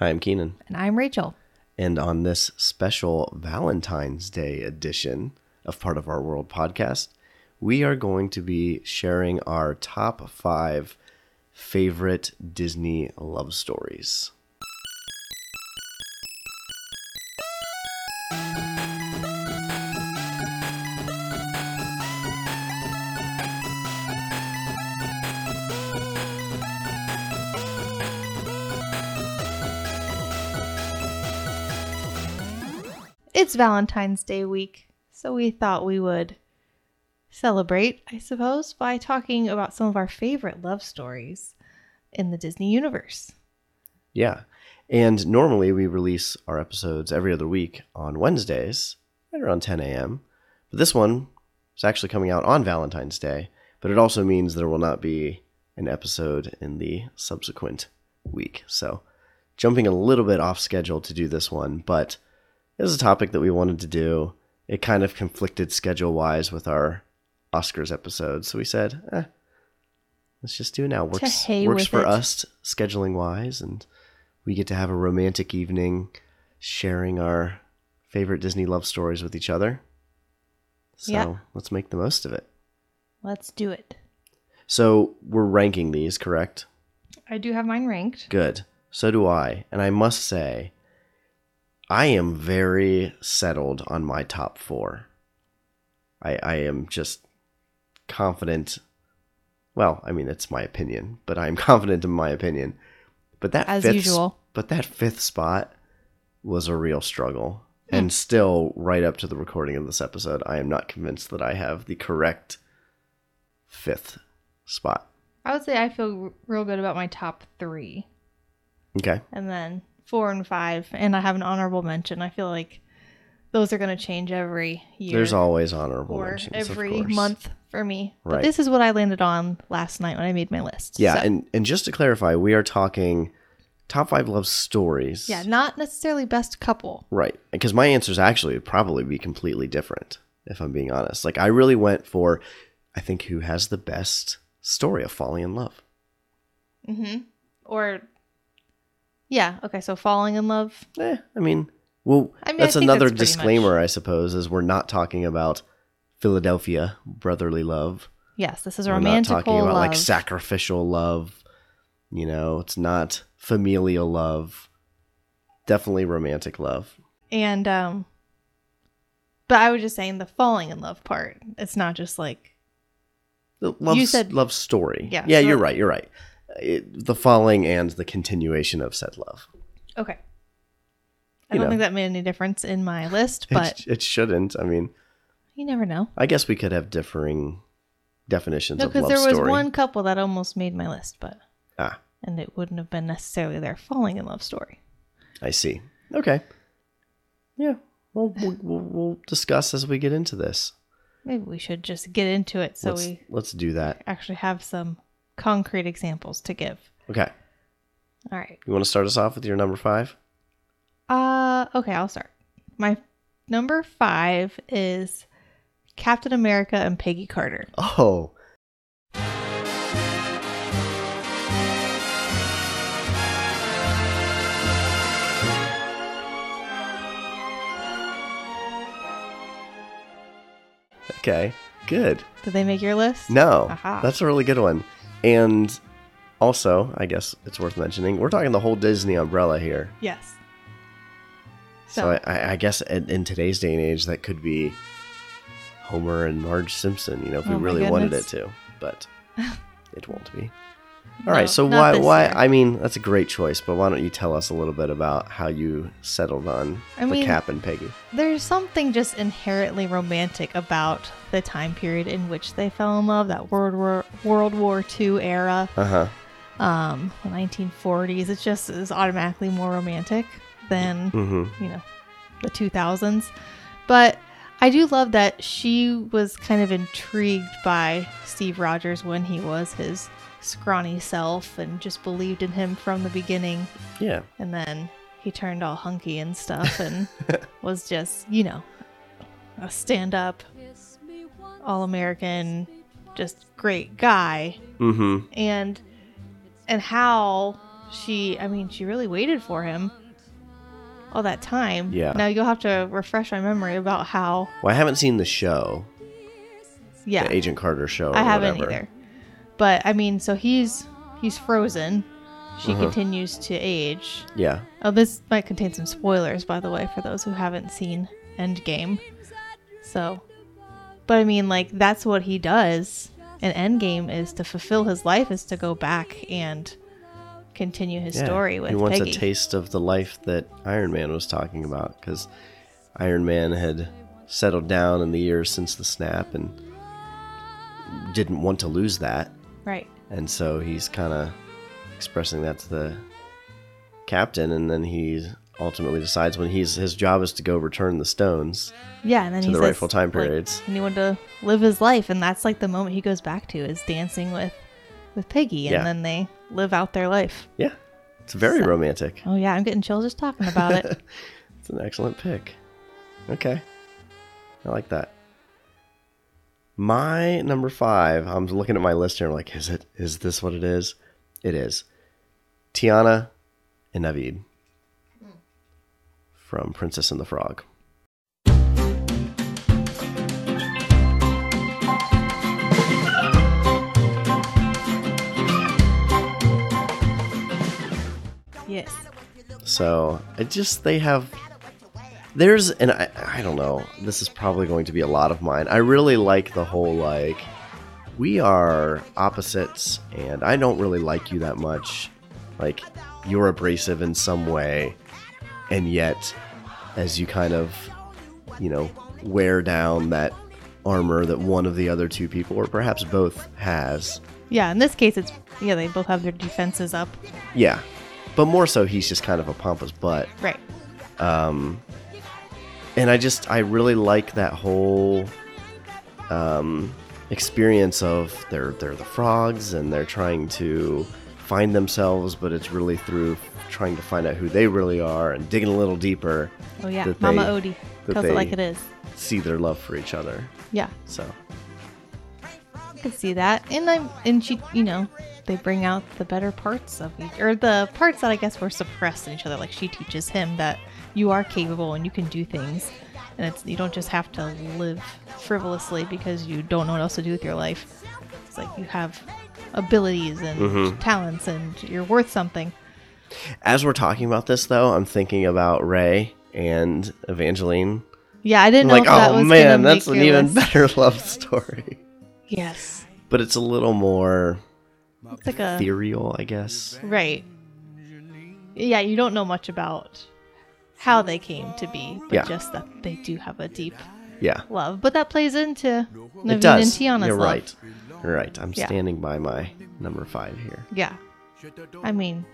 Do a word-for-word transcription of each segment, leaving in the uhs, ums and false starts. Hi, I'm Keenan. And I'm Rachel. And on this special Valentine's Day edition of Part of Our World podcast, we are going to be sharing our top five favorite Disney love stories. It's Valentine's Day week, so we thought we would celebrate, I suppose, by talking about some of our favorite love stories in the Disney universe. Yeah, and normally we release our episodes every other week on Wednesdays, right around ten a.m., but this one is actually coming out on Valentine's Day, but it also means there will not be an episode in the subsequent week, so jumping a little bit off schedule to do this one, but it was a topic that we wanted to do. It kind of conflicted schedule-wise with our Oscars episode, so we said, eh, let's just do it now. Works, works for us scheduling-wise, and we get to have a romantic evening sharing our favorite Disney love stories with each other. So yeah. Let's make the most of it. Let's do it. So we're ranking these, correct? I do have mine ranked. Good. So do I. And I must say, I am very settled on my top four. I, I am just confident. Well, I mean, it's my opinion, but I'm confident in my opinion. But that As fifth, usual. But that fifth spot was a real struggle. Mm. And still, right up to the recording of this episode, I am not convinced that I have the correct fifth spot. I would say I feel real good about my top three. Okay. And then four and five, and I have an honorable mention. I feel like those are going to change every year. There's always honorable mentions, every month for me. Right. But this is what I landed on last night when I made my list. Yeah, so. and, and just to clarify, we are talking top five love stories. Yeah, not necessarily best couple. Right, because my answers actually would probably be completely different, if I'm being honest. Like, I really went for, I think, who has the best story of falling in love. Mm-hmm. Or... yeah. Okay. So falling in love. Eh, I mean, well, I mean, that's I another that's disclaimer, much. I suppose, is we're not talking about Philadelphia brotherly love. Yes. This is we're romantic love. We're not talking about love. Like sacrificial love. You know, it's not familial love. Definitely romantic love. And, um, but I was just saying the falling in love part. It's not just like. The love, you said love story. Yeah. Yeah. So you're right. You're right. It, the falling and the continuation of said love. Okay. I you don't know. think that made any difference in my list, but... It, it shouldn't. I mean... You never know. I guess we could have differing definitions no, of love story. No, because there was one couple that almost made my list, but... Ah. And it wouldn't have been necessarily their falling in love story. I see. Okay. Yeah. Well, we'll, we'll, we'll discuss as we get into this. Maybe we should just get into it so let's, we... Let's do that. Actually have some... concrete examples to give. Okay. All right. You want to start us off with your number five? Uh, okay, I'll start. My number five is Captain America and Peggy Carter. Oh. Okay, good. Did they make your list? No. Aha. That's a really good one. And also, I guess it's worth mentioning, we're talking the whole Disney umbrella here. Yes. So, so I, I guess in, in today's day and age, that could be Homer and Marge Simpson, you know, if we oh really wanted it to. But it won't be. All no, right, so why, why I mean, that's a great choice, but why don't you tell us a little bit about how you settled on I the mean, Cap and Peggy? There's something just inherently romantic about the time period in which they fell in love, that World War, World War Two era, uh-huh. um, the nineteen forties. It just is automatically more romantic than, mm-hmm. you know, the two thousands. But I do love that she was kind of intrigued by Steve Rogers when he was his scrawny self and just believed in him from the beginning. Yeah. And then he turned all hunky and stuff and was just, you know, a stand-up, all-American, just great guy. Mm-hmm. And and how she, I mean, she really waited for him all that time. Yeah. Now you'll have to refresh my memory about how. Well, I haven't seen the show. Yeah. The Agent Carter show. Or I haven't whatever. either. But I mean, so he's he's frozen. She uh-huh. continues to age. Yeah. Oh, this might contain some spoilers, by the way, for those who haven't seen Endgame. So, but I mean, like, that's what he does in Endgame, is to fulfill his life, is to go back and continue his yeah. story with Peggy. He wants Peggy. a taste of the life that Iron Man was talking about, because Iron Man had settled down in the years since the snap and didn't want to lose that. Right. And so he's kind of expressing that to the captain, and then he ultimately decides when he's his job is to go return the stones. Yeah, and then to he the says, rightful time periods. Like, and he wanted to live his life, and that's like the moment he goes back to is dancing with with Peggy, and yeah. then they live out their life. Yeah, it's very so, romantic. Oh yeah, I'm getting chills just talking about it. It's an excellent pick. Okay, I like that. My number five. I'm looking at my list here. I'm like, is it? Is this what it is? It is Tiana and Navid from Princess and the Frog. Yes. So it just, they have, there's, and I, I don't know, this is probably going to be a lot of mine. I really like the whole, like, we are opposites, and I don't really like you that much. Like, you're abrasive in some way, and yet, as you kind of, you know, wear down that armor that one of the other two people, or perhaps both, has. Yeah, in this case, it's, yeah, they both have their defenses up. Yeah, but more so, he's just kind of a pompous butt. Right. Um, and I just, I really like that whole, um... experience of they're they're the frogs, and they're trying to find themselves, but it's really through trying to find out who they really are and digging a little deeper. Oh yeah, that Mama they, Odie that tells it like it is. See their love for each other. Yeah. So I can see that, and I'm and she, you know, they bring out the better parts of each, or the parts that I guess were suppressed in each other. Like she teaches him that you are capable and you can do things. And it's, you don't just have to live frivolously because you don't know what else to do with your life. It's like you have abilities and mm-hmm. talents, and you're worth something. As we're talking about this, though, I'm thinking about Ray and Evangeline. Yeah, I didn't I'm know like, if that oh, was man, that's an even list. Better love story. Yes. But it's a little more like ethereal, a, I guess. Right. Yeah, you don't know much about how they came to be, but yeah. just that they do have a deep yeah. love. But that plays into Navid and Tiana's You're love. Right. You're right. I'm yeah. standing by my number five here. Yeah. I mean,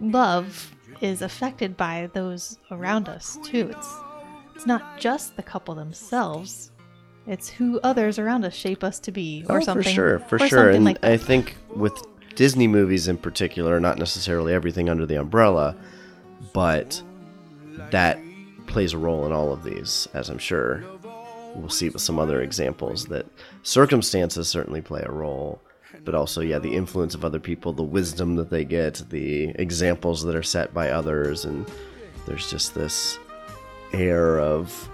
love is affected by those around us, too. It's, it's not just the couple themselves. It's who others around us shape us to be, or oh, something. for sure, for sure. And like I think with Disney movies in particular, not necessarily everything under the umbrella, but that plays a role in all of these, as I'm sure we'll see with some other examples, that circumstances certainly play a role, but also, yeah, the influence of other people, the wisdom that they get, the examples that are set by others, and there's just this air of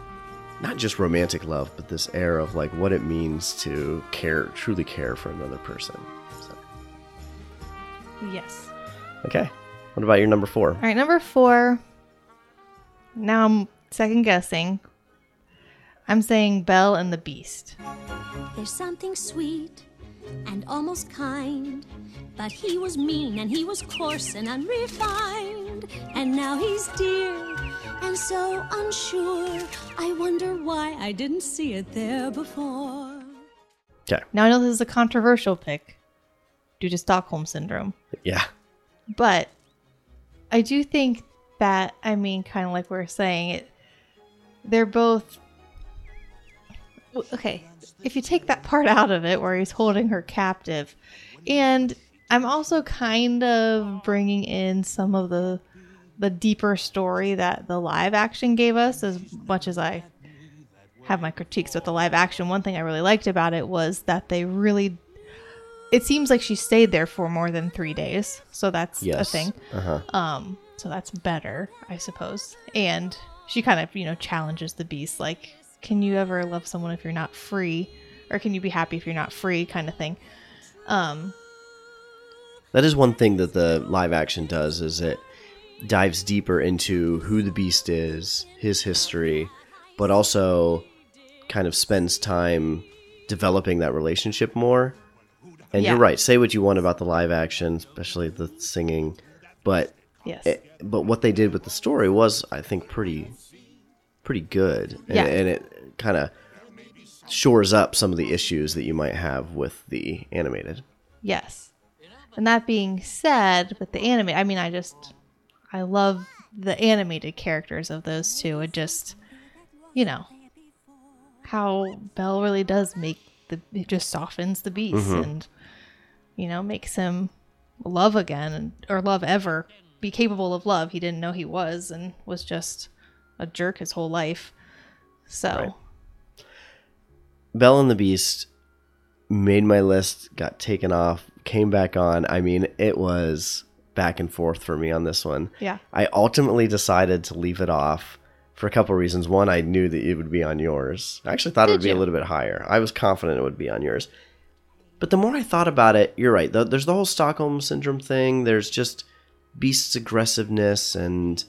not just romantic love, but this air of like what it means to care, truly care for another person. So. Yes. Okay. What about your number four? All right, number four. Now I'm second guessing. I'm saying Belle and the Beast. There's something sweet and almost kind, but he was mean and he was coarse and unrefined, and now he's dear and so unsure. I wonder why I didn't see it there before. Okay. Now I know this is a controversial pick due to Stockholm Syndrome. Yeah. But I do think that, I mean, kind of like we we're saying, it, they're both... Okay, if you take that part out of it where he's holding her captive, and I'm also kind of bringing in some of the the deeper story that the live action gave us, as much as I have my critiques with the live action. One thing I really liked about it was that they really it seems like she stayed there for more than three days. So that's yes. a thing. Uh-huh. Um, so that's better, I suppose. And she kind of, you know, challenges the Beast, like, can you ever love someone if you're not free? Or can you be happy if you're not free, kind of thing. Um, that is one thing that the live action does, is it dives deeper into who the Beast is, his history, but also kind of spends time developing that relationship more. And yeah. you're right. Say what you want about the live action, especially the singing, but yes. it, but what they did with the story was, I think, pretty pretty good. And, yeah. and it kind of shores up some of the issues that you might have with the animated. Yes. And that being said, with the anime, I mean, I just, I love the animated characters of those two. It just, you know, how Belle really does make the, it just softens the Beast mm-hmm. and, you know, makes him love again and, or love ever, be capable of love. He didn't know he was and was just a jerk his whole life. So. Right. Belle and the Beast made my list, got taken off, came back on. I mean, it was back and forth for me on this one. Yeah. I ultimately decided to leave it off for a couple of reasons. One, I knew that it would be on yours. I actually thought Did it would you? be a little bit higher. I was confident it would be on yours. But the more I thought about it, you're right. There's the whole Stockholm Syndrome thing. There's just Beast's aggressiveness. And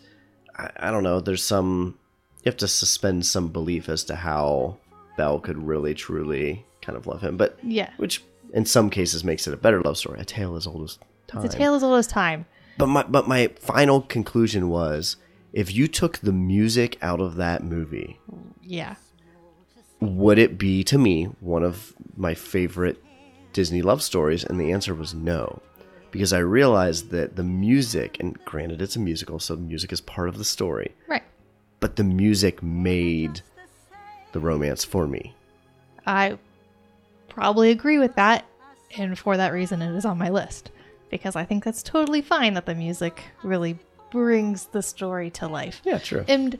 I, I don't know, there's some, you have to suspend some belief as to how Belle could really truly kind of love him, but yeah, which in some cases makes it a better love story. A tale as old as time. It's a tale as old as time. But my but my final conclusion was, if you took the music out of that movie, yeah, would it be to me one of my favorite Disney love stories? And the answer was no, because I realized that the music, and granted it's a musical, so music is part of the story, right? But the music made the romance for me. I probably agree with that, and for that reason it is on my list, because I think that's totally fine that the music really brings the story to life. Yeah, true. And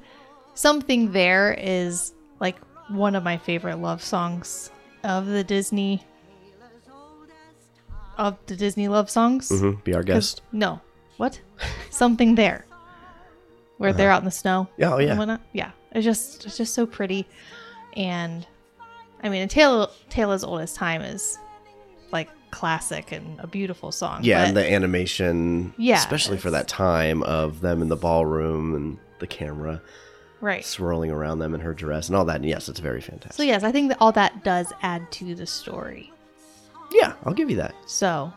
Something There is like one of my favorite love songs of the Disney of the Disney love songs. Mm-hmm. Be Our Guest. No, what? Something There, where uh-huh. they're out in the snow. Oh yeah. And whatnot. Yeah. It's just it's just so pretty. And I mean, a tale, tale as old as time is like classic and a beautiful song. Yeah, but, and the animation, yeah, especially for that time of them in the ballroom and the camera right. swirling around them in her dress and all that. And yes, it's very fantastic. So yes, I think that all that does add to the story. Yeah, I'll give you that. So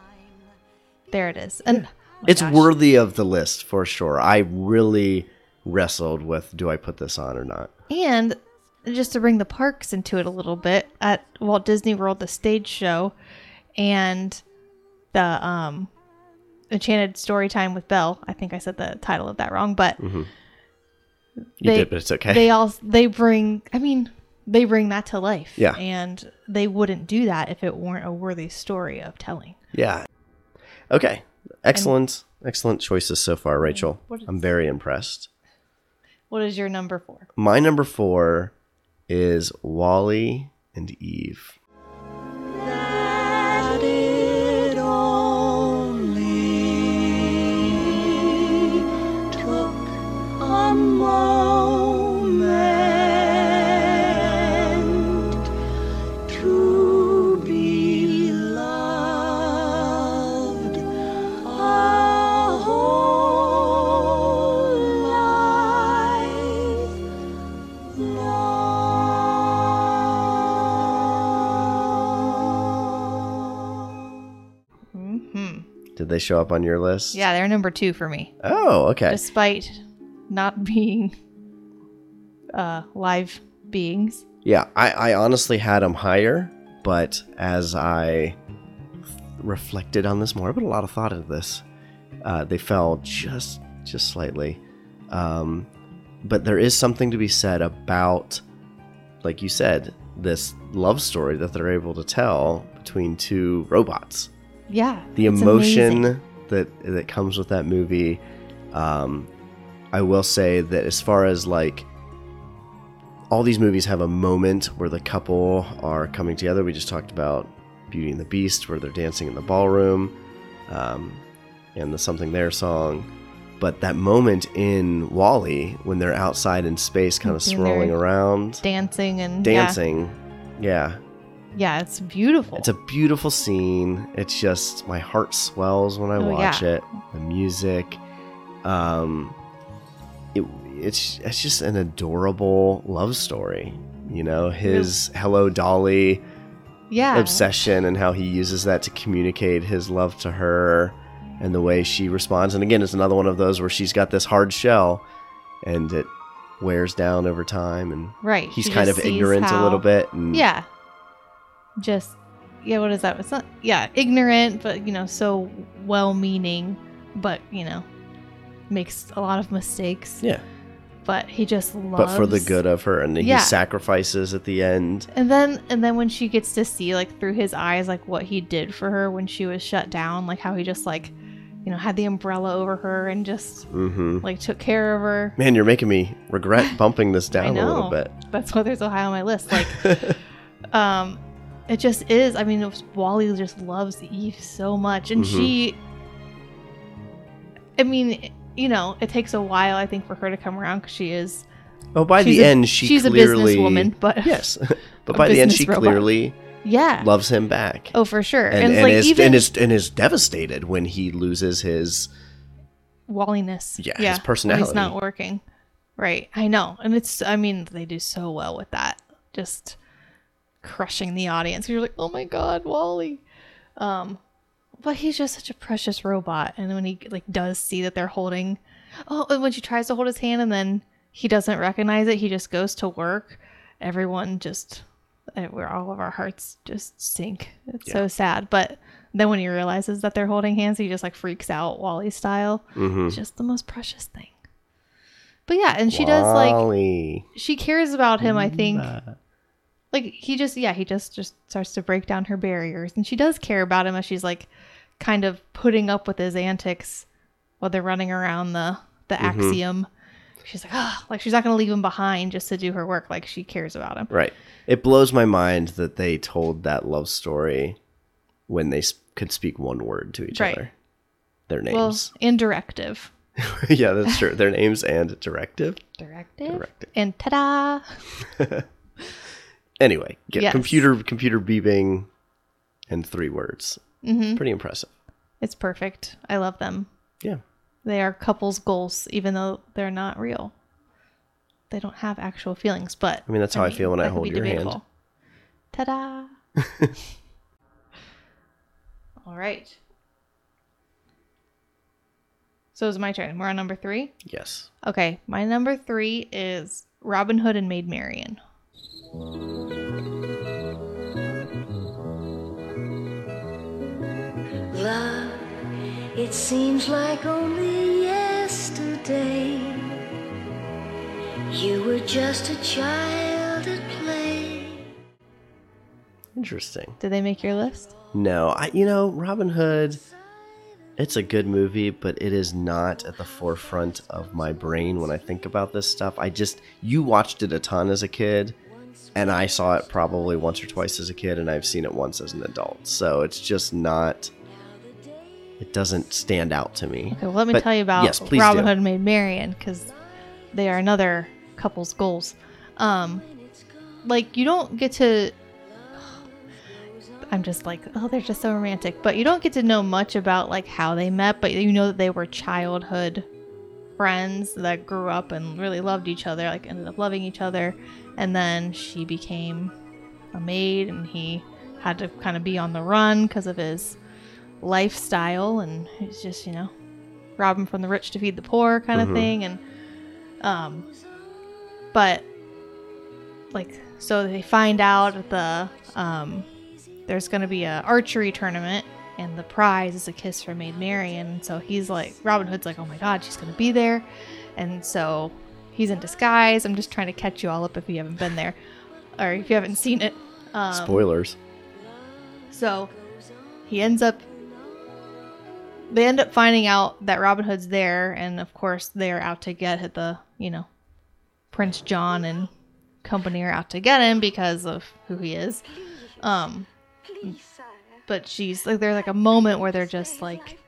there it is. And yeah. oh it's gosh. worthy of the list for sure. I really wrestled with, do I put this on or not? And just to bring the parks into it a little bit, at Walt Disney World, the stage show and the um, Enchanted Storytime with Belle. I think I said the title of that wrong, but mm-hmm. you they, did, but it's okay. They all they bring. I mean, they bring that to life. Yeah, and they wouldn't do that if it weren't a worthy story of telling. Yeah. Okay. Excellent. And, excellent choices so far, Rachel. I'm very impressed. What is your number four? My number four is Wall-E and Eve. That it only took a moment to be loved. A whole life long. Mm-hmm. Did they show up on your list? Yeah, they're number two for me. Oh, okay. Despite not being uh, live beings. Yeah, I, I honestly had them higher, but as I reflected on this more, I put a lot of thought into this. Uh, they fell just just slightly. Um, but there is something to be said about, like you said, this love story that they're able to tell between two robots. Yeah, the emotion amazing. that that comes with that movie. Um, I will say that as far as like all these movies have a moment where the couple are coming together. We just talked about Beauty and the Beast, where they're dancing in the ballroom, um, and the Something There song. But that moment in Wall-E when they're outside in space kind of swirling around. Dancing and... Dancing. Yeah. yeah. Yeah, it's beautiful. It's a beautiful scene. It's just, my heart swells when I oh, watch yeah. it. The music. Um, it it's it's just an adorable love story. You know, his yeah. Hello Dolly yeah. obsession and how he uses that to communicate his love to her. And the way she responds. And again, it's another one of those where she's got this hard shell and it wears down over time. And right. he's she kind of ignorant how, a little bit. And yeah. Just, yeah, what is that? It's not, yeah, ignorant, but, you know, so well-meaning, but, you know, makes a lot of mistakes. Yeah. But he just loves. But for the good of her. And yeah. he sacrifices at the end. And then and then when she gets to see, like, through his eyes, like, what he did for her when she was shut down, like, how he just, like, you know, had the umbrella over her and just, mm-hmm. like, took care of her. Man, you're making me regret bumping this down I know. a little bit. That's why there's Ohio on my list. Like, um, it just is. I mean, Wall-E just loves Eve so much. And mm-hmm. she, I mean, you know, it takes a while, I think, for her to come around because she is. Oh, by the a, end, she she's clearly. She's a businesswoman, but. Yes. But by the end, she robot. clearly. Yeah. Loves him back. Oh, for sure. And, and, and, like, is, even, and, is, and is devastated when he loses his. Wall-E-ness. Yeah, yeah. His personality. When he's not working. Right. I know. And it's, I mean, they do so well with that. Just crushing the audience. You're like, oh my God, Wall-E. Um. But he's just such a precious robot. And when he like does see that they're holding, oh, and when she tries to hold his hand and then he doesn't recognize it, he just goes to work. Everyone just, where all of our hearts just sink. It's yeah. so sad. But then when he realizes that they're holding hands, he just like freaks out Wall-E style. Mm-hmm. It's just the most precious thing. But yeah, and she Wall-E. does like, she cares about him, I think. That. Like he just, yeah, he just, just starts to break down her barriers. And she does care about him as she's like, kind of putting up with his antics while they're running around the the mm-hmm. axiom. She's like, oh, like she's not going to leave him behind just to do her work. Like she cares about him. Right. It blows my mind that they told that love story when they sp- could speak one word to each right. other. Their names. Well, and directive. Yeah, that's true. Their names and directive. Directive. Directive. And ta-da. Anyway, get yes. computer computer beeping and three words. Mm-hmm. Pretty impressive. It's perfect. I love them. Yeah. They are couples goals, even though they're not real. They don't have actual feelings, but I mean, that's how I, I mean, feel when I hold your debatable. hand. Ta-da! All right. So it's my turn. We're on number three? Yes. Okay. My number three is Robin Hood and Maid Marian. Love, it seems like only yesterday you were just a child at play. Interesting. Did they make your list? No. I, you know, Robin Hood, it's a good movie, but it is not at the forefront of my brain when I think about this stuff. I just, you watched it a ton as a kid, and I saw it probably once or twice as a kid, and I've seen it once as an adult. So it's just not... It doesn't stand out to me. Okay, well, let me but, tell you about yes, Robin do. Hood and Maid Marian, because they are another couple's goals. Um, like, you don't get to... I'm just like, oh, they're just so romantic. But you don't get to know much about, like, how they met, but you know that they were childhood friends that grew up and really loved each other, like, ended up loving each other. And then she became a maid, and he had to kind of be on the run because of his... lifestyle, and it's just, you know, robbing from the rich to feed the poor kind of mm-hmm. thing. And um but like, so they find out the um there's gonna be a archery tournament, and the prize is a kiss from Maid Marian. And so he's like, Robin Hood's like, oh my God, she's gonna be there. And so he's in disguise. I'm just trying to catch you all up if you haven't been there or if you haven't seen it. Um, spoilers. So he ends up They end up finding out that Robin Hood's there, and of course they're out to get the, you know, Prince John and company are out to get him because of who he is. Um, but she's like, there's like a moment where they're just like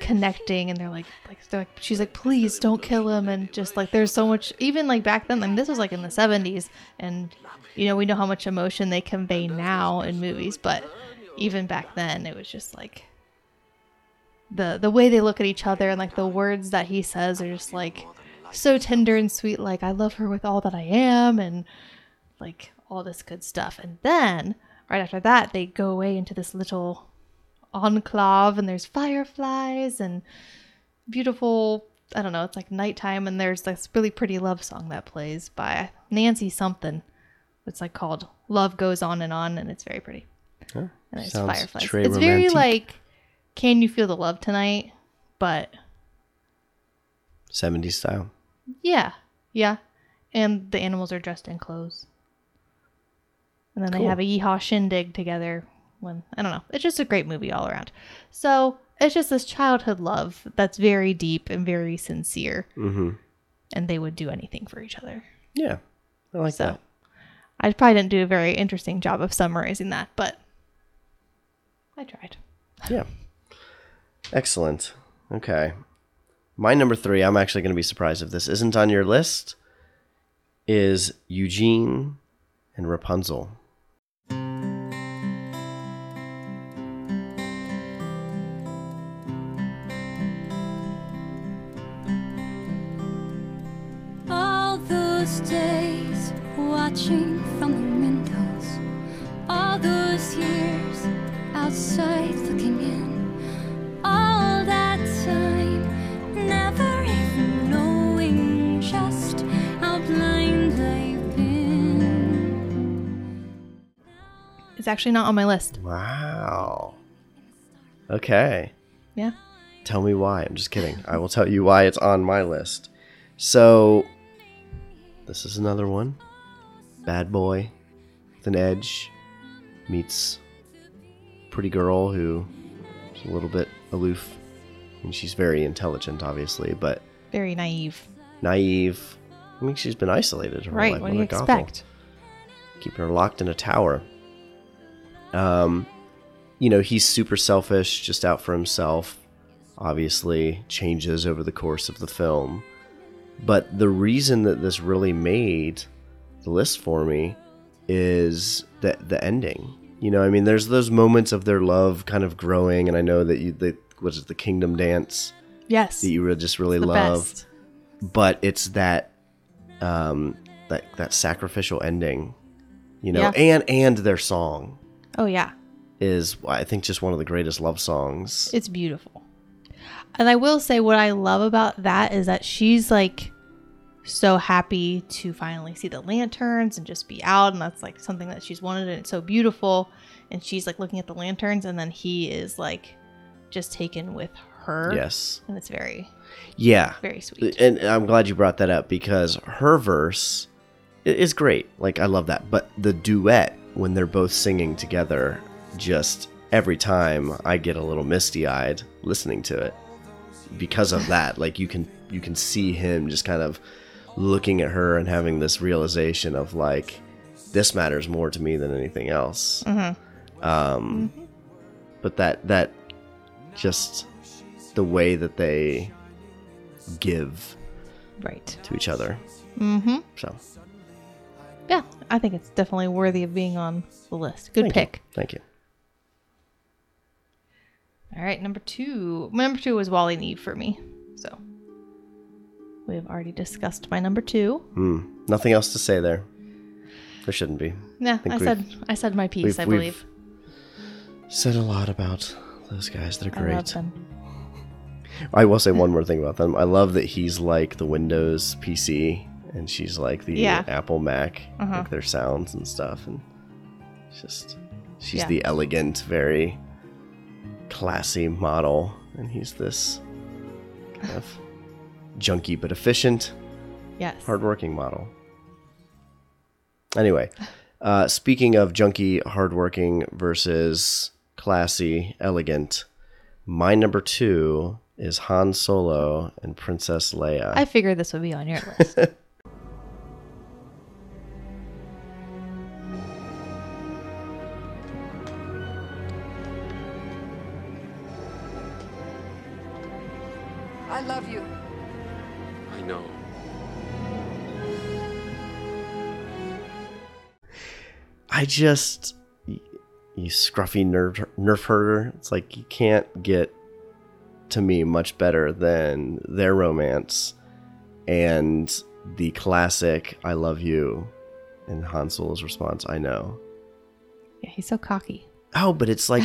connecting, and they're like, like they're like, she's like, please don't kill him, and just like there's so much, even like back then, and this was like in the seventies, and you know we know how much emotion they convey now in movies, but even back then it was just like the the way they look at each other, and like the words that he says are just like so tender and sweet, like I love her with all that I am, and like all this good stuff. And then right after that they go away into this little enclave, and there's fireflies and beautiful, I don't know, it's like nighttime, and there's this really pretty love song that plays by Nancy something. It's like called Love Goes On and On, and it's very pretty. Huh? And there's sounds fireflies. It's romantic. Very like Can You Feel the Love Tonight, but seventies style. Yeah. Yeah. And the animals are dressed in clothes. And then cool. They have a yeehaw shindig together. When I don't know. It's just a great movie all around. So it's just this childhood love that's very deep and very sincere. Mm-hmm. And they would do anything for each other. Yeah. I like so, that. I probably didn't do a very interesting job of summarizing that, but I tried. Yeah. Excellent. Okay. My number three, I'm actually going to be surprised if this isn't on your list, is Eugene and Rapunzel. All those days watching from the windows, all those years outside looking in, all that time never even knowing just how blind I've been. It's actually not on my list. Wow. Okay. Yeah. Tell me why. I'm just kidding. I will tell you why it's on my list. So, this is another one. Bad boy with an edge meets pretty girl who is a little bit aloof. And she's very intelligent, obviously, but very naive. Naive. I mean, she's been isolated her whole life. Right, what do you expect? Keeping her locked in a tower. Um, you know, he's super selfish, just out for himself. Obviously, changes over the course of the film. But the reason that this really made the list for me is that the ending. You know, I mean, there's those moments of their love kind of growing, and I know that you they. Was it the Kingdom Dance? Yes. That you just really loved. But it's that um that that sacrificial ending. You know, yeah. and and their song. Oh yeah. Is I think just one of the greatest love songs. It's beautiful. And I will say what I love about that is that she's like so happy to finally see the lanterns and just be out, and that's like something that she's wanted, and it's so beautiful, and she's like looking at the lanterns, and then he is like just taken with her. Yes. And it's very, yeah, very sweet. And I'm glad you brought that up, because her verse is great. Like, I love that. But the duet, when they're both singing together, just every time I get a little misty-eyed listening to it because of that. Like, you can you can see him just kind of looking at her and having this realization of, like, this matters more to me than anything else. Mm-hmm. Um, mm-hmm. But that that... just the way that they give right to each other. Mm-hmm. So yeah, I think it's definitely worthy of being on the list. Good pick. Thank you. All right, number two. My number two was Wall-E and Eve for me. So we have already discussed my number two. Mm, nothing else to say there. There shouldn't be. Yeah, I, I said I said my piece. I believe. Said a lot about. Those guys, they're great. I love them. I will say one more thing about them. I love that he's like the Windows P C and she's like the yeah. Apple Mac, uh-huh. like their sounds and stuff. And it's just, she's yeah. the elegant, very classy model. And he's this kind of junky but efficient, yes. hardworking model. Anyway, uh, speaking of junky, hardworking versus classy, elegant. My number two is Han Solo and Princess Leia. I figured this would be on your list. already know. I just... You scruffy nerf, nerf herder. It's like you can't get, to me, much better than their romance and the classic I love you and Han Solo's response, I know. Yeah, he's so cocky. Oh, but it's like...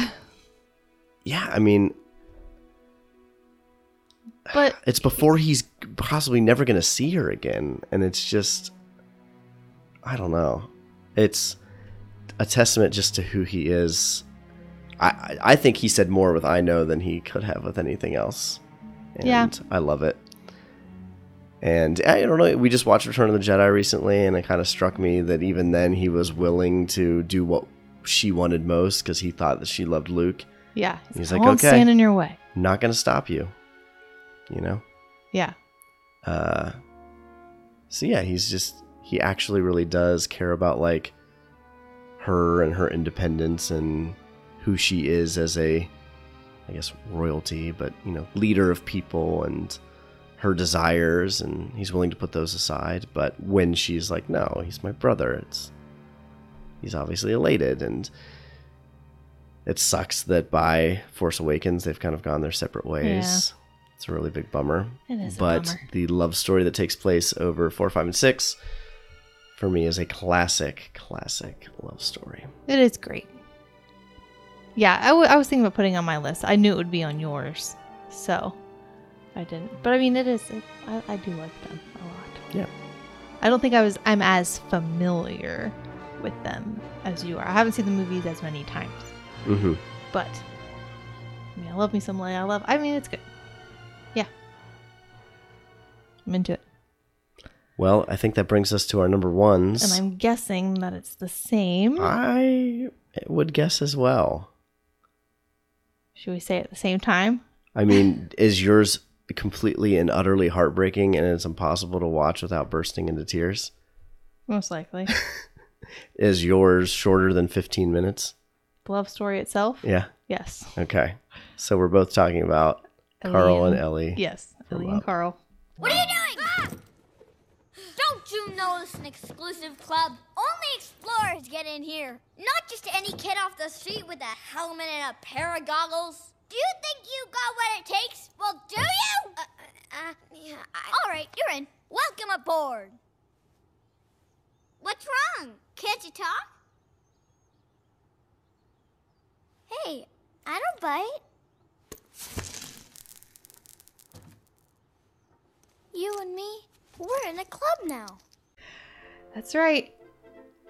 yeah, I mean... But it's before he's possibly never going to see her again. And it's just... I don't know. It's... a testament just to who he is. I I think he said more with I know than he could have with anything else. And yeah. I love it. And I don't know, we just watched Return of the Jedi recently, and it kind of struck me that even then he was willing to do what she wanted most because he thought that she loved Luke. Yeah. He's, he's like, okay. I won't stand in your way. I'm not going to stop you. You know? Yeah. Uh. So yeah, he's just, he actually really does care about like, her and her independence and who she is as a, I guess, royalty, but, you know, leader of people and her desires, and he's willing to put those aside. But when she's like, no, he's my brother, it's, he's obviously elated. And it sucks that by Force Awakens, they've kind of gone their separate ways. Yeah. It's a really big bummer. It is a bummer. But the love story that takes place over four, five, and six for me is a classic, classic love story. It is great. Yeah, I, w- I was thinking about putting it on my list. I knew it would be on yours, so I didn't. But I mean, it is. It, I, I do like them a lot. Yeah. I don't think I was. I'm as familiar with them as you are. I haven't seen the movies as many times. Mm-hmm. But I mean, I love me some Leia. I love. I mean, it's good. Yeah. I'm into it. Well, I think that brings us to our number ones. And I'm guessing that it's the same. I would guess as well. Should we say it at the same time? I mean, is yours completely and utterly heartbreaking and it's impossible to watch without bursting into tears? Most likely. Is yours shorter than fifteen minutes? The love story itself? Yeah. Yes. Okay. So we're both talking about Ellie Carl and, and Ellie. Yes. Ellie love. And Carl. What are you doing? Ah! Don't you know it's an exclusive club? Only explorers get in here. Not just any kid off the street with a helmet and a pair of goggles. Do you think you got what it takes? Well, do you? Uh, uh, yeah, I... All right, you're in. Welcome aboard. What's wrong? Can't you talk? Hey, I don't bite. You and me. We're in a club now. That's right.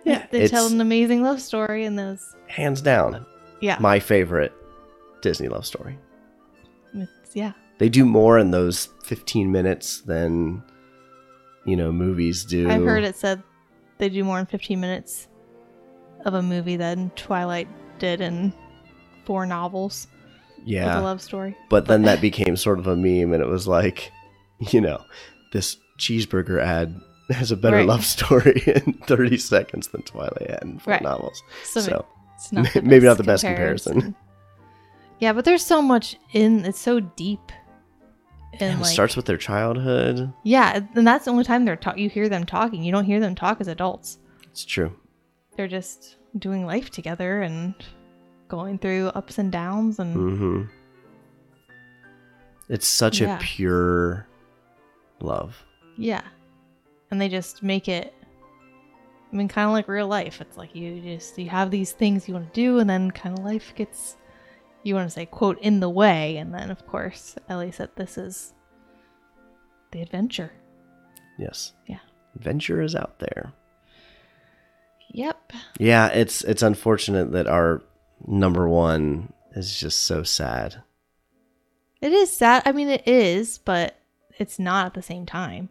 Yeah, they tell an amazing love story in those. Hands down. Yeah. My favorite Disney love story. It's, yeah. They do more in those fifteen minutes than, you know, movies do. I've heard it said they do more in fifteen minutes of a movie than Twilight did in four novels. Yeah. With a love story. But, but then that became sort of a meme, and it was like, you know, this cheeseburger ad has a better right. love story in thirty seconds than Twilight had in four right. novels. So, so it's not m- maybe not the best comparison. comparison. Yeah, but there's so much in it's so deep. And, and it like, starts with their childhood. Yeah, and that's the only time they're ta- you hear them talking. You don't hear them talk as adults. It's true. They're just doing life together and going through ups and downs and mm-hmm. It's such yeah. a pure love. Yeah. And they just make it, I mean, kind of like real life. It's like you just, you have these things you want to do, and then kind of life gets, you want to say, quote, in the way. And then, of course, Ellie said, this is the adventure. Yes. Yeah. Adventure is out there. Yep. Yeah. It's, it's unfortunate that our number one is just so sad. It is sad. I mean, it is, but it's not at the same time.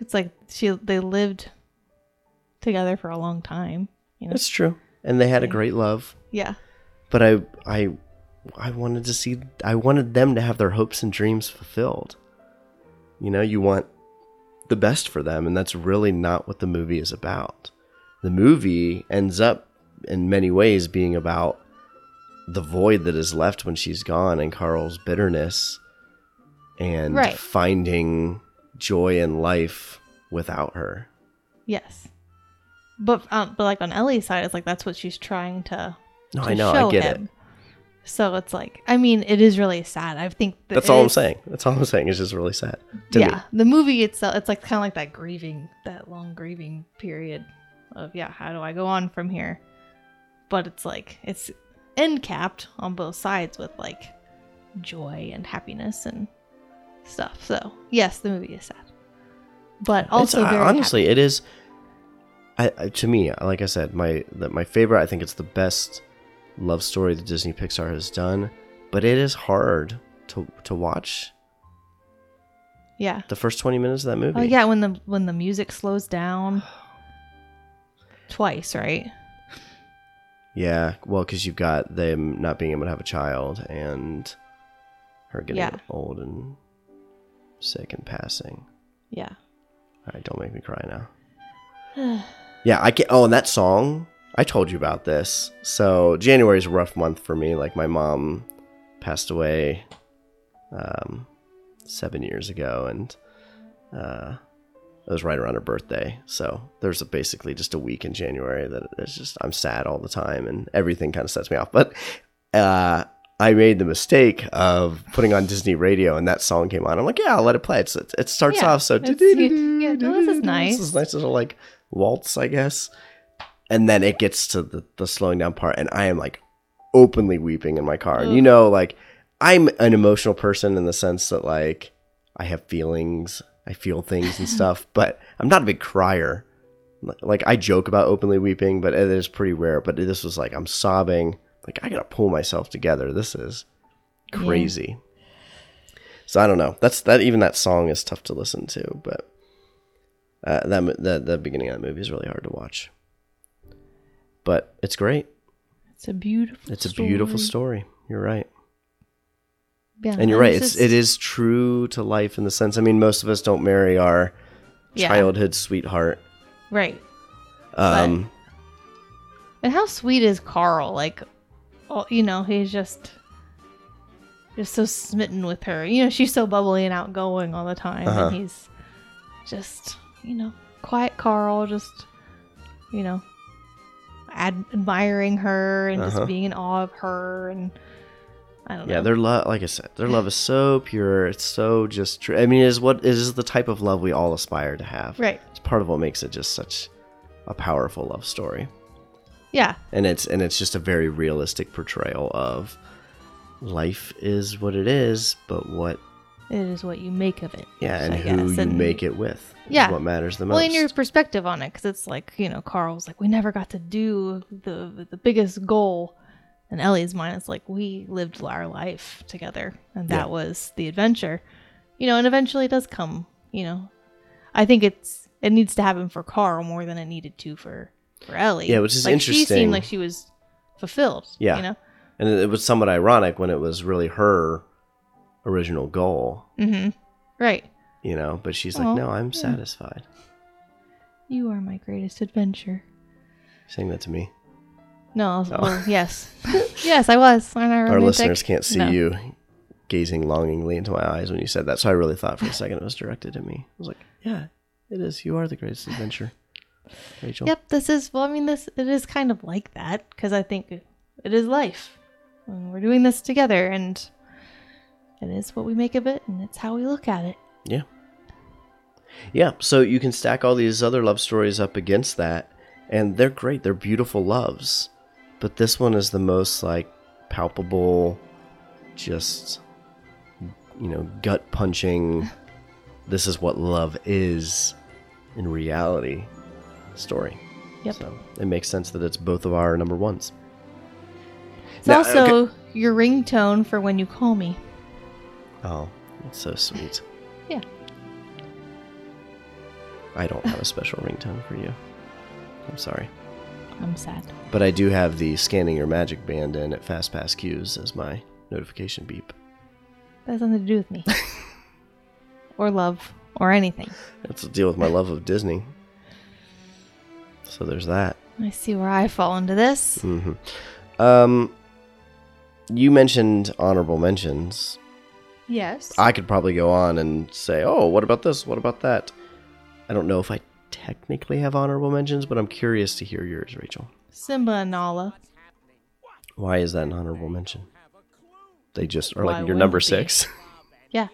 It's like she they lived together for a long time. You know? That's true. And they had a great love. Yeah. But I I I wanted to see I wanted them to have their hopes and dreams fulfilled. You know, you want the best for them, and that's really not what the movie is about. The movie ends up in many ways being about the void that is left when she's gone and Carl's bitterness. And right. finding joy in life without her. Yes. But um, but like on Ellie's side, it's like that's what she's trying to No, to I know. Show I get him. It. So it's like, I mean, it is really sad. I think that that's all is, I'm saying. That's all I'm saying is just really sad. Yeah. Me. The movie itself, it's like kind of like that grieving, that long grieving period of, yeah, how do I go on from here? But it's like, it's end capped on both sides with like joy and happiness and stuff. So yes, the movie is sad. But also it's, very I, honestly, happy. It is. I, I, to me, like I said, my the, my favorite, I think it's the best love story that Disney Pixar has done, but it is hard to to watch. Yeah. The first twenty minutes of that movie. Oh yeah, when the when the music slows down twice, right? Yeah, well, because you've got them not being able to have a child and her getting yeah. old and sick and passing. Yeah. All right, don't make me cry now. Yeah, I can't. Oh, and that song, I told you about this. So January is a rough month for me. Like my mom passed away um, seven years ago, and uh, it was right around her birthday. So there's a, basically just a week in January that it's just I'm sad all the time, and everything kind of sets me off. But uh, I made the mistake of putting on Disney Radio, and that song came on. I'm like, yeah, I'll let it play. It's, it, it starts yeah, off so. Yeah, no, this is nice. This is nice little like. Waltz, I guess, and then it gets to the, the slowing down part, and I am like openly weeping in my car. And you know, like I'm an emotional person in the sense that like I have feelings, I feel things and stuff, but I'm not a big crier. Like I joke about openly weeping, but it is pretty rare. But this was like I'm sobbing, like I gotta pull myself together. This is crazy. Yeah. So I don't know. That's that. Even that song is tough to listen to, but. Uh, that, that the beginning of that movie is really hard to watch, but it's great. It's a beautiful. It's a story. beautiful story. You're right, yeah, and you're right. It's just... it is true to life in the sense. I mean, most of us don't marry our yeah. childhood sweetheart, right? Um, but, and how sweet is Carl? Like, oh, you know, he's just just so smitten with her. You know, she's so bubbly and outgoing all the time, uh-huh. and he's just. You know, quiet Carl, just, you know, ad- admiring her and uh-huh. just being in awe of her. And I don't yeah, know. Yeah, their love, like I said, their love is so pure. It's so just true. I mean, it is what it is the type of love we all aspire to have. Right. It's part of what makes it just such a powerful love story. Yeah. And it's and it's just a very realistic portrayal of life is what it is, but what. It is what you make of it. Yeah, and I who guess. you and, make it with yeah. is what matters the most. Well, and your perspective on it, because it's like, you know, Carl's like, we never got to do the the biggest goal. And Ellie's mind is like, we lived our life together. And that yeah. was the adventure. You know, and eventually it does come, you know. I think it's it needs to happen for Carl more than it needed to for, for Ellie. Yeah, which is like, interesting. She seemed like she was fulfilled, yeah. you know. And it was somewhat ironic when it was really her... original goal. Mm-hmm. Right. You know, but she's Aww. like, no, I'm yeah. satisfied. You are my greatest adventure. Saying that to me. No. Oh. Well, yes. yes, I was. Our listeners can't see no. you gazing longingly into my eyes when you said that. So I really thought for a second it was directed at me. I was like, yeah, it is. You are the greatest adventure, Rachel. Yep. This is, well, I mean, this, it is kind of like that because I think it is life. And we're doing this together and it is what we make of it, and it's how we look at it. Yeah. Yeah, so you can stack all these other love stories up against that, and they're great. They're beautiful loves. But this one is the most, like, palpable, just, you know, gut-punching, this is what love is in reality story. Yep. So it makes sense that it's both of our number ones. It's now, also okay. your ringtone for when you call me. Oh, it's so sweet. Yeah. I don't have a special ringtone for you. I'm sorry. I'm sad. But I do have the Scanning Your Magic Band in at FastPass Queues as my notification beep. That has nothing to do with me. Or love. Or anything. That's the deal with my love of Disney. So there's that. I see where I fall into this. Mm-hmm. Um, you mentioned honorable mentions. Yes. I could probably go on and say, oh, what about this? What about that? I don't know if I technically have honorable mentions, but I'm curious to hear yours, Rachel. Simba and Nala. Why is that an honorable mention? They just are Why like, you're number six. Yeah.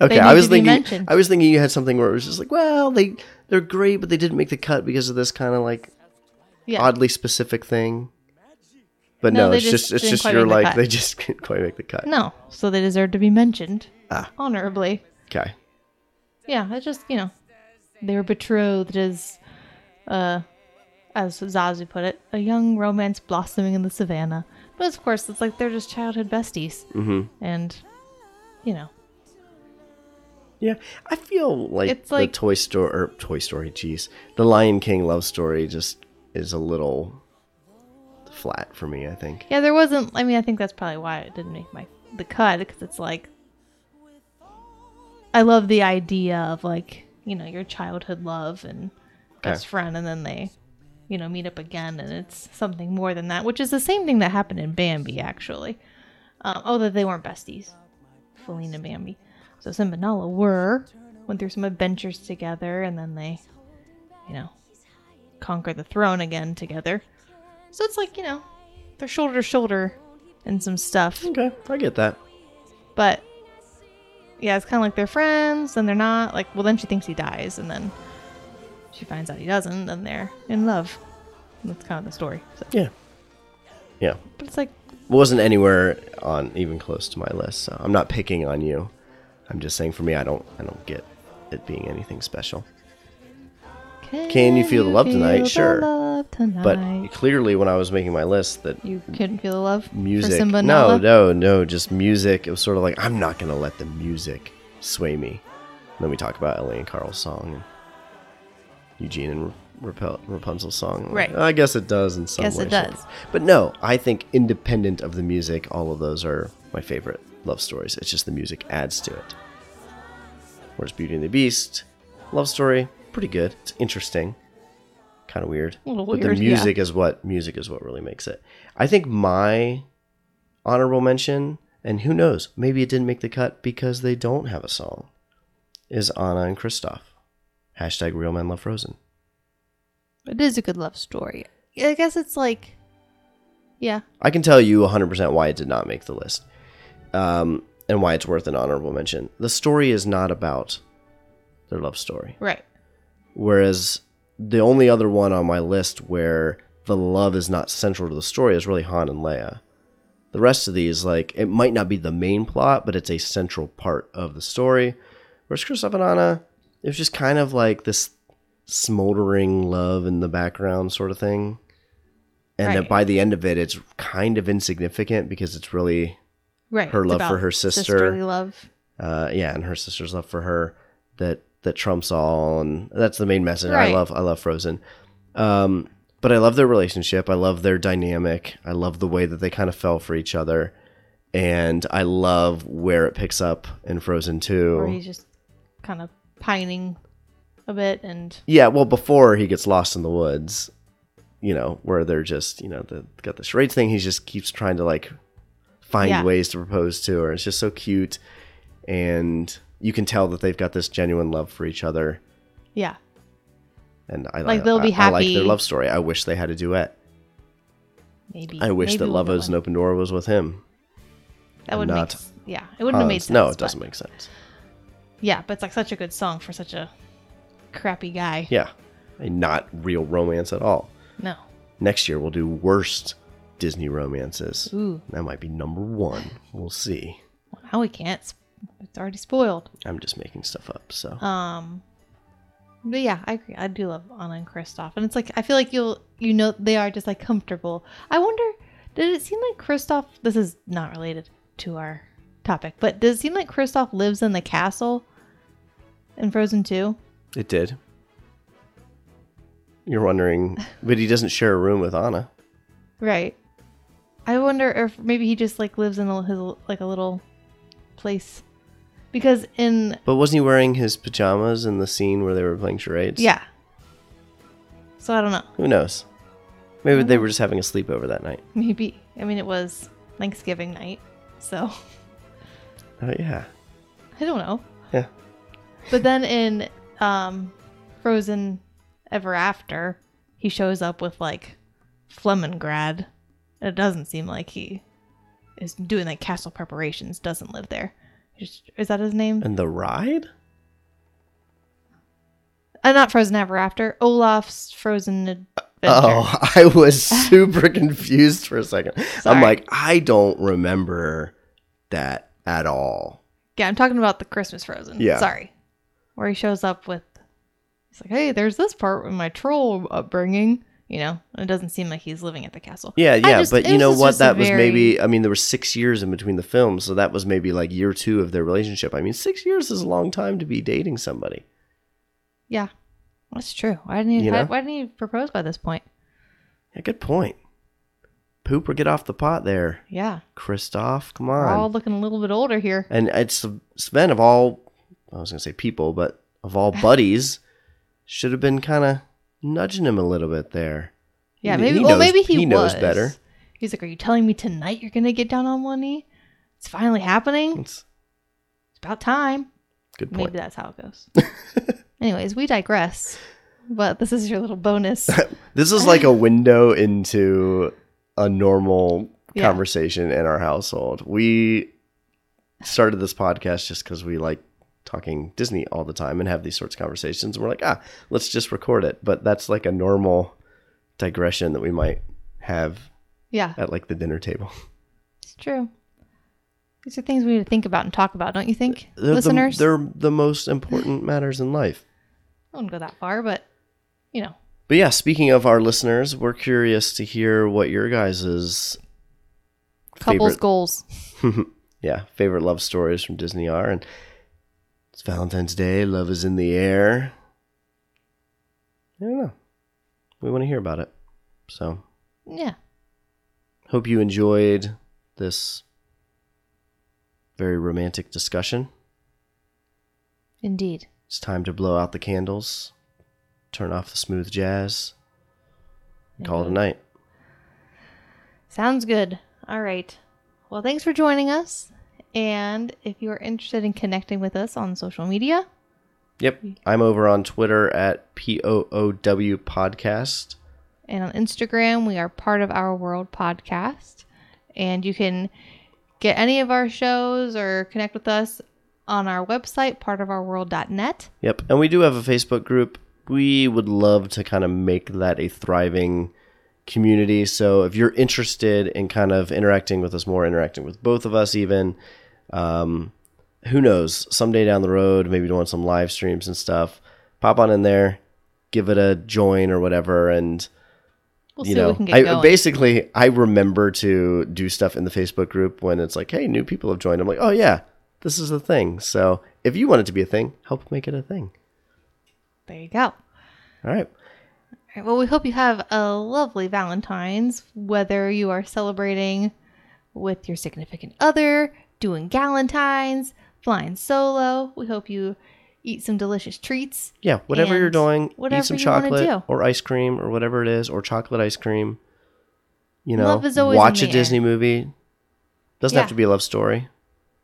Okay, I was thinking mentioned. I was thinking you had something where it was just like, well, they, they're great, but they didn't make the cut because of this kind of like yeah. oddly specific thing. But no, no it's just, just it's just you're like, the they just couldn't quite make the cut. No, so they deserve to be mentioned ah. honorably. Okay. Yeah, it's just, you know, they were betrothed as, uh, as Zazu put it, a young romance blossoming in the savannah. But of course, it's like they're just childhood besties. Mm-hmm. And, you know. Yeah, I feel like it's the like, Toy Story, or Toy Story, geez. The Lion King love story just is a little flat for me, I think. Yeah, there wasn't, I mean, I think that's probably why it didn't make my the cut, because it's like, I love the idea of like, you know, your childhood love and best okay. friend, and then they, you know, meet up again, and it's something more than that, which is the same thing that happened in Bambi, actually. Um, although they weren't besties, Feline and Bambi. So Simba and Nala were, went through some adventures together, and then they, you know, conquer the throne again together. So it's like, you know, they're shoulder to shoulder and some stuff. Okay, I get that. But, yeah, it's kind of like they're friends, and they're not. Like, well, then she thinks he dies, and then she finds out he doesn't, and they're in love. And that's kind of the story. So. Yeah. Yeah. But it's like... wasn't anywhere on even close to my list, so I'm not picking on you. I'm just saying for me, I don't I don't get it being anything special. Can, can you feel the love feel tonight? The sure. Love tonight. But clearly when I was making my list that... You couldn't feel the love music, for Simba and No, Nala? no, no. Just music. It was sort of like, I'm not going to let the music sway me. And then we talk about Ellie and Carl's song. And Eugene and Rapel, Rapunzel's song. Right. Like, I guess it does in some ways. Yes, way, it does. Sort of. But no, I think independent of the music, all of those are my favorite love stories. It's just the music adds to it. Whereas Beauty and the Beast, love story... pretty good. It's interesting, kind of weird. A little but weird, the music yeah. is what music is what really makes it. I think my honorable mention, and who knows, maybe it didn't make the cut because they don't have a song, is Anna and Kristoff. Hashtag Real Men Love Frozen. It is a good love story. I guess it's like, yeah. I can tell you one hundred percent why it did not make the list, um, and why it's worth an honorable mention. The story is not about their love story, right? Whereas the only other one on my list where the love is not central to the story is really Han and Leia. The rest of these, like, it might not be the main plot, but it's a central part of the story. Whereas Kristoff and Anna, it was just kind of like this smoldering love in the background sort of thing. And right. that by the end of it, it's kind of insignificant because it's really right. her it's love for her sister. Sisterly love. Uh, yeah, and her sister's love for her that... that trumps all, and that's the main message. Right. I love I love Frozen. Um, but I love their relationship. I love their dynamic. I love the way that they kind of fell for each other. And I love where it picks up in Frozen two. Where he's just kind of pining a bit and... Yeah, well, before he gets lost in the woods, you know, where they're just, you know, the, got the charades thing. He just keeps trying to, like, find yeah. ways to propose to her. It's just so cute. And... you can tell that they've got this genuine love for each other. Yeah. And I like, they'll I, be happy. I like their love story. I wish they had a duet. Maybe. I wish maybe that Love Is an Open Door was with him. That would not. Make, yeah, it wouldn't Hans. have made sense. No, it but, doesn't make sense. Yeah, but it's like such a good song for such a crappy guy. Yeah. And not real romance at all. No. Next year we'll do worst Disney romances. Ooh. That might be number one. We'll see. Wow, we can't. It's already spoiled. I'm just making stuff up, so. Um, but yeah, I agree. I do love Anna and Kristoff, and it's like I feel like you'll you know they are just like comfortable. I wonder, did it seem like Kristoff? This is not related to our topic, but does it seem like Kristoff lives in the castle in Frozen two? It did. You're wondering, but he doesn't share a room with Anna, right? I wonder if maybe he just like lives in a, his like a little place. Because in... But wasn't he wearing his pajamas in the scene where they were playing charades? Yeah. So I don't know. Who knows? Maybe they know. were just having a sleepover that night. Maybe. I mean, it was Thanksgiving night, so... Oh, yeah. I don't know. Yeah. But then in um, Frozen Ever After, he shows up with like Flemingrad. It doesn't seem like he is doing like castle preparations, doesn't live there. Is that his name? And the ride? Uh, not Frozen Ever After. Olaf's Frozen Adventure. Oh, I was super confused for a second. Sorry. I'm like, I don't remember that at all. Yeah, I'm talking about the Christmas Frozen. Yeah. Sorry. Where he shows up with, he's like, hey, there's this part with my troll upbringing. You know, it doesn't seem like he's living at the castle. Yeah, yeah, just, but you know what? That was very... maybe, I mean, there were six years in between the films, so that was maybe like year two of their relationship. I mean, six years is a long time to be dating somebody. Yeah, that's true. Why didn't he, you know? why didn't he propose by this point? Yeah, good point. Poop or get off the pot there. Yeah. Kristoff, come on. We're all looking a little bit older here. And it's Sven of all, I was going to say people, but of all buddies, should have been kind of... nudging him a little bit there. Yeah, maybe. He knows, well, maybe he, he knows was. better. He's like, "Are you telling me tonight you're gonna get down on one knee? It's finally happening. It's, it's about time." Good point. Maybe that's how it goes. Anyways, we digress. But this is your little bonus. This is like a window into a normal yeah. conversation in our household. We started this podcast just because we like talking Disney all the time and have these sorts of conversations, and we're like, ah, let's just record it. But that's like a normal digression that we might have yeah. at like the dinner table. It's true. These are things we need to think about and talk about, don't you think, they're listeners? The, they're the most important matters in life. I wouldn't go that far, but you know. But yeah, speaking of our listeners, we're curious to hear what your guys's couples favorite, goals. yeah, favorite love stories from Disney are. And it's Valentine's Day. Love is in the air. I don't know. We want to hear about it. So. Yeah. Hope you enjoyed this very romantic discussion. Indeed. It's time to blow out the candles. Turn off the smooth jazz. And call it a night. Sounds good. All right. Well, thanks for joining us. And if you're interested in connecting with us on social media. Yep. I'm over on Twitter at P O O W Podcast. And on Instagram, we are Part of Our World Podcast. And you can get any of our shows or connect with us on our website, part of our world dot net. Yep. And we do have a Facebook group. We would love to kind of make that a thriving community. So if you're interested in kind of interacting with us more, interacting with both of us even, um, who knows, someday down the road, maybe doing some live streams and stuff, pop on in there, give it a join or whatever. And, we'll you know, we can get I, going. basically I remember to do stuff in the Facebook group when it's like, hey, new people have joined. I'm like, oh yeah, this is a thing. So if you want it to be a thing, help make it a thing. There you go. All right. Well, we hope you have a lovely Valentine's, whether you are celebrating with your significant other, doing galentines, flying solo. We hope you eat some delicious treats. Yeah, whatever you're doing, whatever eat some chocolate or ice cream or whatever it is, or chocolate ice cream. You know, watch a Disney movie. Doesn't yeah. have to be a love story.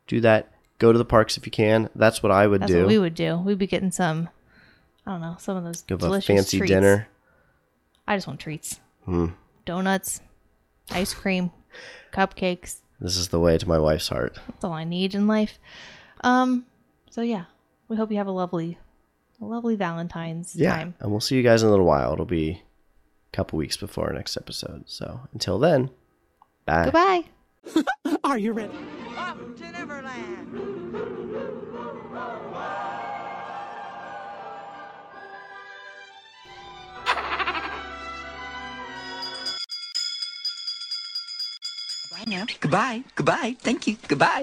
Do that. Go to the parks if you can. That's what I would That's do. That's what we would do. We'd be getting some, I don't know, some of those Give delicious a fancy treats. Dinner. I just want treats. Hmm. Donuts, ice cream, cupcakes. This is the way to my wife's heart. That's all I need in life. Um, so yeah, we hope you have a lovely, a lovely Valentine's yeah. time. And we'll see you guys in a little while. It'll be a couple weeks before our next episode. So until then, bye. Goodbye. Are you ready? Up to Neverland. Goodbye. Goodbye. Thank you. Goodbye.